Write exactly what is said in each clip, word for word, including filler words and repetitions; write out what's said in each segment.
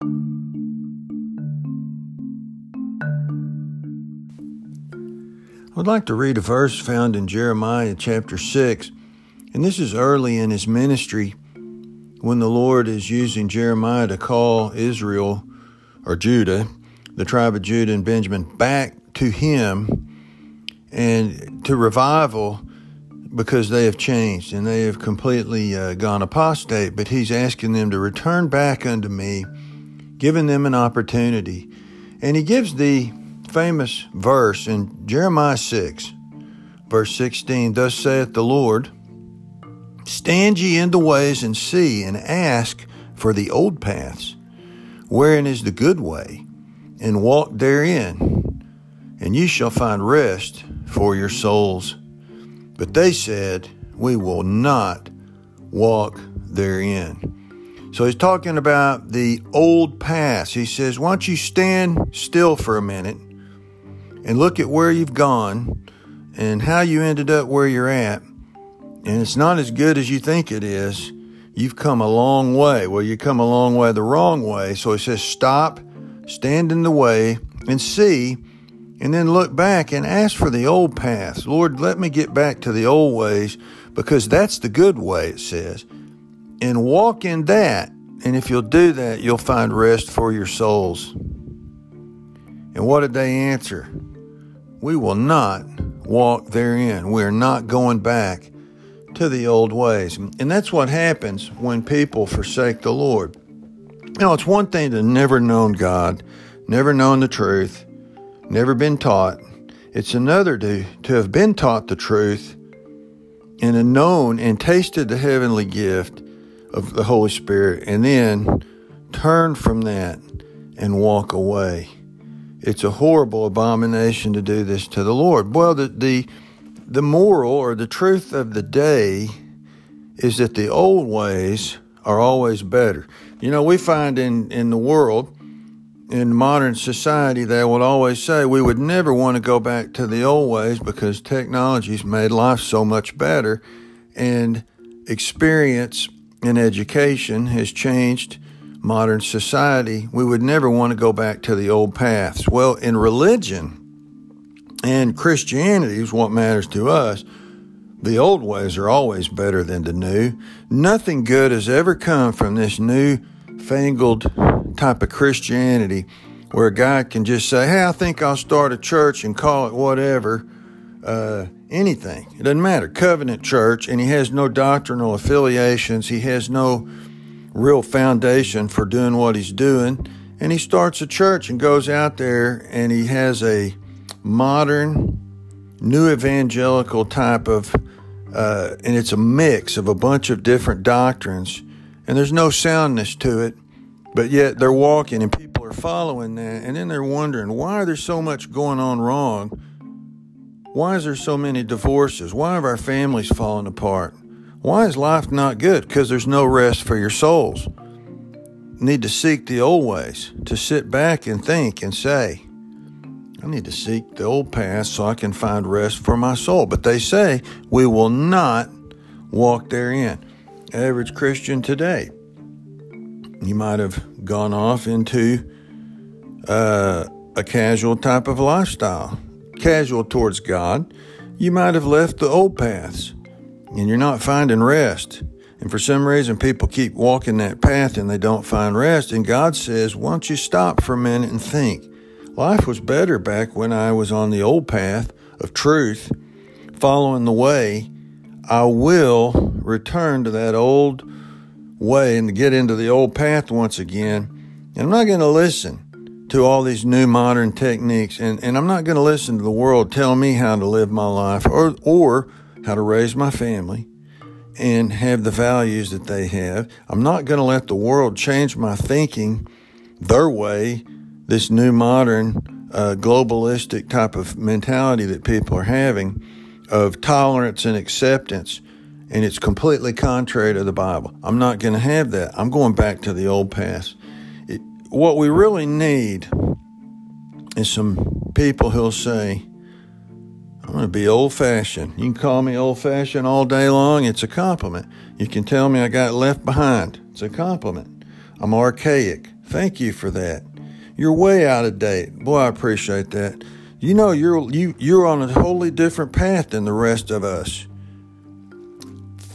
I would like to read a verse found in Jeremiah chapter six, and this is early in his ministry when the Lord is using Jeremiah to call Israel, or Judah, the tribe of Judah and Benjamin, back to him and to revival because they have changed and they have completely uh, gone apostate. But he's asking them to return back unto me, giving them an opportunity. And he gives the famous verse in Jeremiah six, verse sixteen, "Thus saith the Lord, stand ye in the ways and see, and ask for the old paths, wherein is the good way, and walk therein, and ye shall find rest for your souls. But they said, we will not walk therein." So he's talking about the old paths. He says, why don't you stand still for a minute and look at where you've gone and how you ended up where you're at. And it's not as good as you think it is. You've come a long way. Well, you come a long way the wrong way. So he says, stop, stand in the way and see, and then look back and ask for the old paths. Lord, let me get back to the old ways, because that's the good way, it says. And walk in that. And if you'll do that, you'll find rest for your souls. And what did they answer? We will not walk therein. We're not going back to the old ways. And that's what happens when people forsake the Lord. Now, it's one thing to never known God, never known the truth, never been taught. It's another to, to have been taught the truth and have known and tasted the heavenly gift of the Holy Spirit, and then turn from that and walk away. It's a horrible abomination to do this to the Lord. Well, the, the the moral or the truth of the day is that the old ways are always better. You know, we find in, in the world, in modern society, they will always say we would never want to go back to the old ways because technology's made life so much better, and experience and education has changed modern society. We would never want to go back to the old paths. Well, in religion and Christianity is what matters to us. The old ways are always better than the new. Nothing good has ever come from this new fangled type of Christianity where a guy can just say, hey, I think I'll start a church and call it whatever, uh, anything. It doesn't matter. Covenant church, and he has no doctrinal affiliations. He has no real foundation for doing what he's doing. And he starts a church and goes out there and he has a modern, new evangelical type of, uh, and it's a mix of a bunch of different doctrines. And there's no soundness to it, but yet they're walking and people are following that. And then they're wondering, why are there so much going on wrong? Why is there so many divorces? Why have our families fallen apart? Why is life not good? Because there's no rest for your souls. You need to seek the old ways, to sit back and think and say, I need to seek the old path so I can find rest for my soul. But they say, we will not walk therein. Average Christian today, you might have gone off into uh, a casual type of lifestyle. Casual towards God, you might have left the old paths and you're not finding rest. And for some reason, people keep walking that path and they don't find rest. And God says, why don't you stop for a minute and think? Life was better back when I was on the old path of truth, following the way. I will return to that old way and get into the old path once again. And I'm not going to listen to all these new modern techniques, and, and I'm not going to listen to the world tell me how to live my life or or how to raise my family and have the values that they have. I'm not going to let the world change my thinking their way, this new modern uh, globalistic type of mentality that people are having of tolerance and acceptance, and it's completely contrary to the Bible. I'm not going to have that. I'm going back to the old paths. What we really need is some people who'll say, I'm going to be old-fashioned. You can call me old-fashioned all day long. It's a compliment. You can tell me I got left behind. It's a compliment. I'm archaic. Thank you for that. You're way out of date. Boy, I appreciate that. You know, you're you you're on a wholly different path than the rest of us.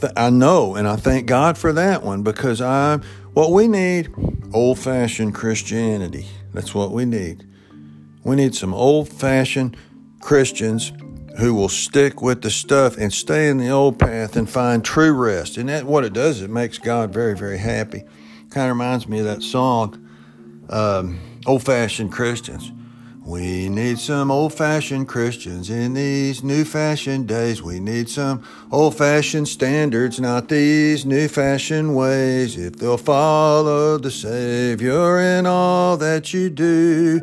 Th- I know, and I thank God for that one, because I'm what we need, old-fashioned Christianity. That's what we need. We need some old-fashioned Christians who will stick with the stuff and stay in the old path and find true rest. And that what it does, it makes God very, very happy. Kind of reminds me of that song, um, Old-Fashioned Christians. We need some old-fashioned Christians in these new-fashioned days. We need some old-fashioned standards, not these new-fashioned ways. If they'll follow the Savior in all that you do,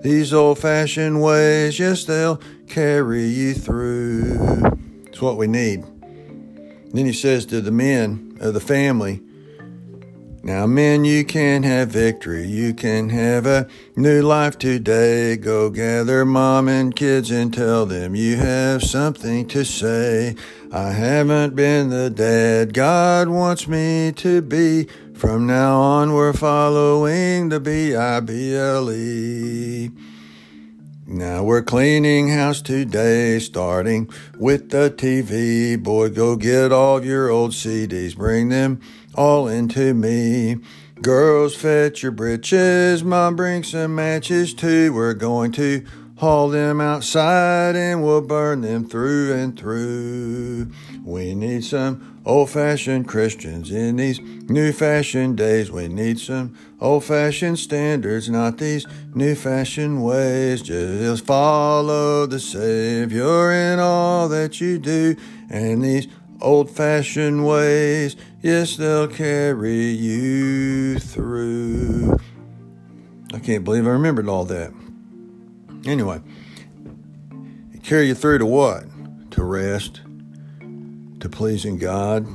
these old-fashioned ways, yes, they'll carry you through. It's what we need. And then he says to the men of the family, now, men, you can have victory. You can have a new life today. Go gather mom and kids and tell them you have something to say. I haven't been the dad God wants me to be. From now on, we're following the B I B L E. Now we're cleaning house today, starting with the T V. Boy, go get all your old C Ds, bring them all into me. Girls, fetch your britches, mom, bring some matches too. We're going to haul them outside and we'll burn them through and through. We need some old-fashioned Christians in these new-fashioned days. We need some old-fashioned standards, not these new-fashioned ways. Just follow the Savior in all that you do, and these old-fashioned ways, yes, they'll carry you through. I can't believe I remembered all that. Anyway, carry you through to what? To rest. To pleasing God.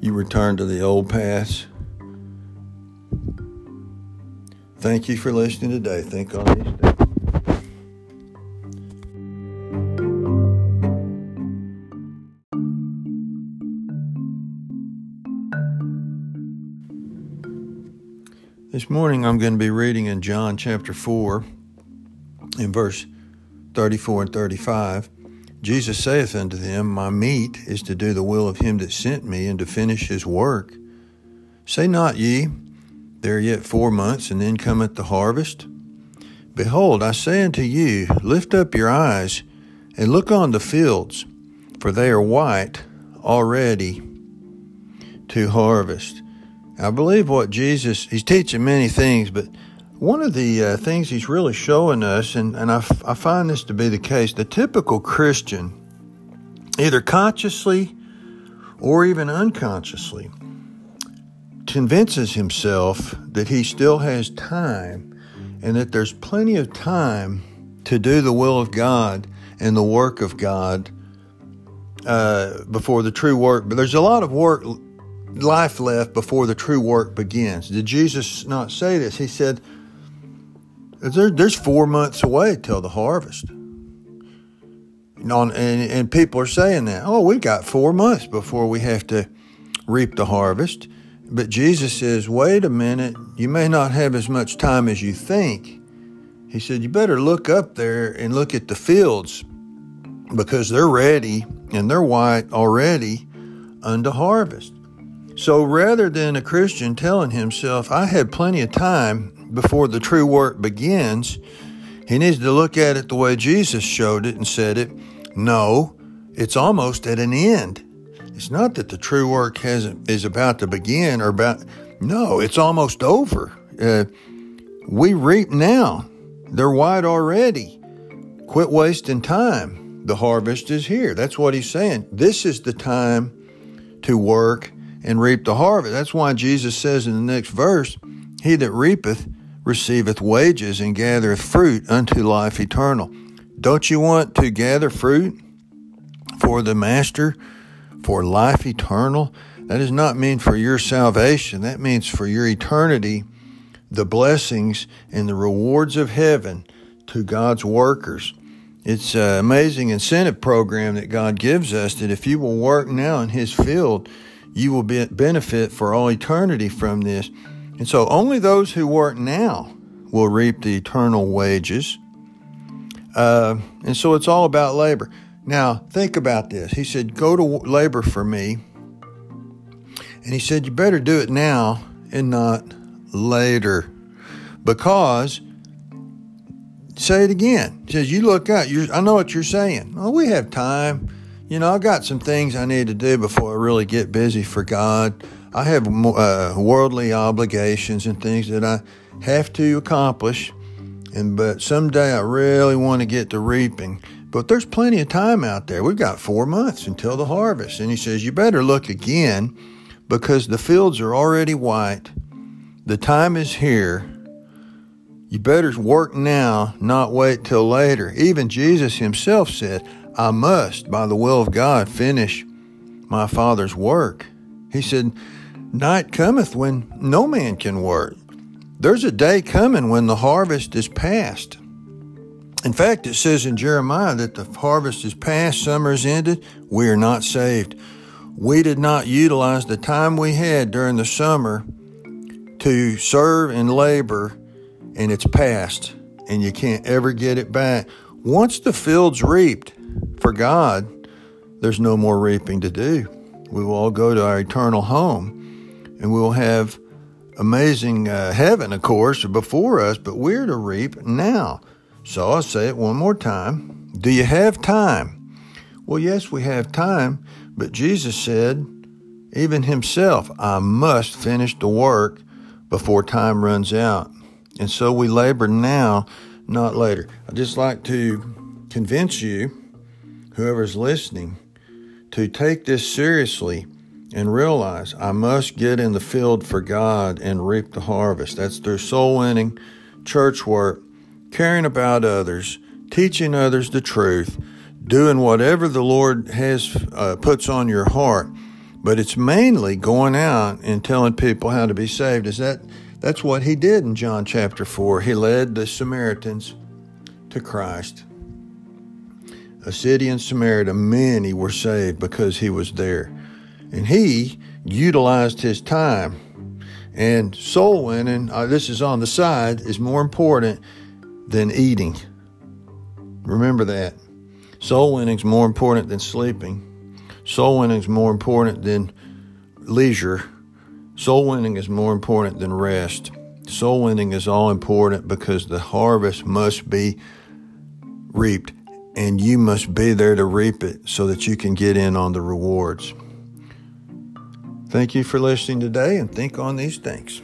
You return to the old paths. Thank you for listening today. Think on these things. This morning I'm going to be reading in John chapter four, in verse thirty-four and thirty-five. Jesus saith unto them, my meat is to do the will of him that sent me, and to finish his work. Say not ye, there are yet four months, and then cometh the harvest. Behold, I say unto you, lift up your eyes, and look on the fields, for they are white already to harvest. I believe what Jesus, he's teaching many things, but one of the uh, things he's really showing us, and, and I, f- I find this to be the case, the typical Christian, either consciously or even unconsciously, convinces himself that he still has time and that there's plenty of time to do the will of God and the work of God uh, before the true work. But there's a lot of work, life left before the true work begins. Did Jesus not say this? He said, there's four months away till the harvest. And, on, and, and people are saying that, oh, we got four months before we have to reap the harvest. But Jesus says, wait a minute, you may not have as much time as you think. He said, you better look up there and look at the fields, because they're ready and they're white already unto harvest. So rather than a Christian telling himself, I had plenty of time before the true work begins, he needs to look at it the way Jesus showed it and said it. No, it's almost at an end. It's not that the true work hasn't, is about to begin or about, no, it's almost over. Uh, we reap now. They're white already. Quit wasting time. The harvest is here. That's what he's saying. This is the time to work and reap the harvest. That's why Jesus says in the next verse, he that reapeth receiveth wages and gathereth fruit unto life eternal. Don't you want to gather fruit for the Master, for life eternal? That does not mean for your salvation. That means for your eternity, the blessings and the rewards of heaven to God's workers. It's an amazing incentive program that God gives us, that if you will work now in his field, you will be benefit for all eternity from this. And so only those who work now will reap the eternal wages. Uh, and so it's all about labor. Now, think about this. He said, go to labor for me. And he said, you better do it now and not later. Because, say it again. He says, you look out. You're, I know what you're saying. Oh, we have time. You know, I got some things I need to do before I really get busy for God. I have uh, worldly obligations and things that I have to accomplish. And but someday I really want to get to reaping. But there's plenty of time out there. We've got four months until the harvest. And he says, you better look again because the fields are already white. The time is here. You better work now, not wait till later. Even Jesus himself said, I must, by the will of God, finish my Father's work. He said, night cometh when no man can work. There's a day coming when the harvest is past. In fact, it says in Jeremiah that the harvest is past, summer is ended, we are not saved. We did not utilize the time we had during the summer to serve and labor, and it's past, and you can't ever get it back. Once the field's reaped for God, there's no more reaping to do. We will all go to our eternal home, and we will have amazing uh, heaven, of course, before us, but we're to reap now. So I'll say it one more time. Do you have time? Well, yes, we have time, but Jesus said, even himself, I must finish the work before time runs out. And so we labor now, not later. I'd just like to convince you, whoever's listening, to take this seriously and realize I must get in the field for God and reap the harvest. That's through soul winning, church work, caring about others, teaching others the truth, doing whatever the Lord has uh, puts on your heart. But it's mainly going out and telling people how to be saved. Is that that's what he did in John chapter four. He led the Samaritans to Christ. A city in Samaria, many were saved because he was there. And he utilized his time. And soul winning, uh, this is on the side, is more important than eating. Remember that. Soul winning is more important than sleeping. Soul winning is more important than leisure. Soul winning is more important than rest. Soul winning is all important because the harvest must be reaped. And you must be there to reap it so that you can get in on the rewards. Thank you for listening today, and think on these things.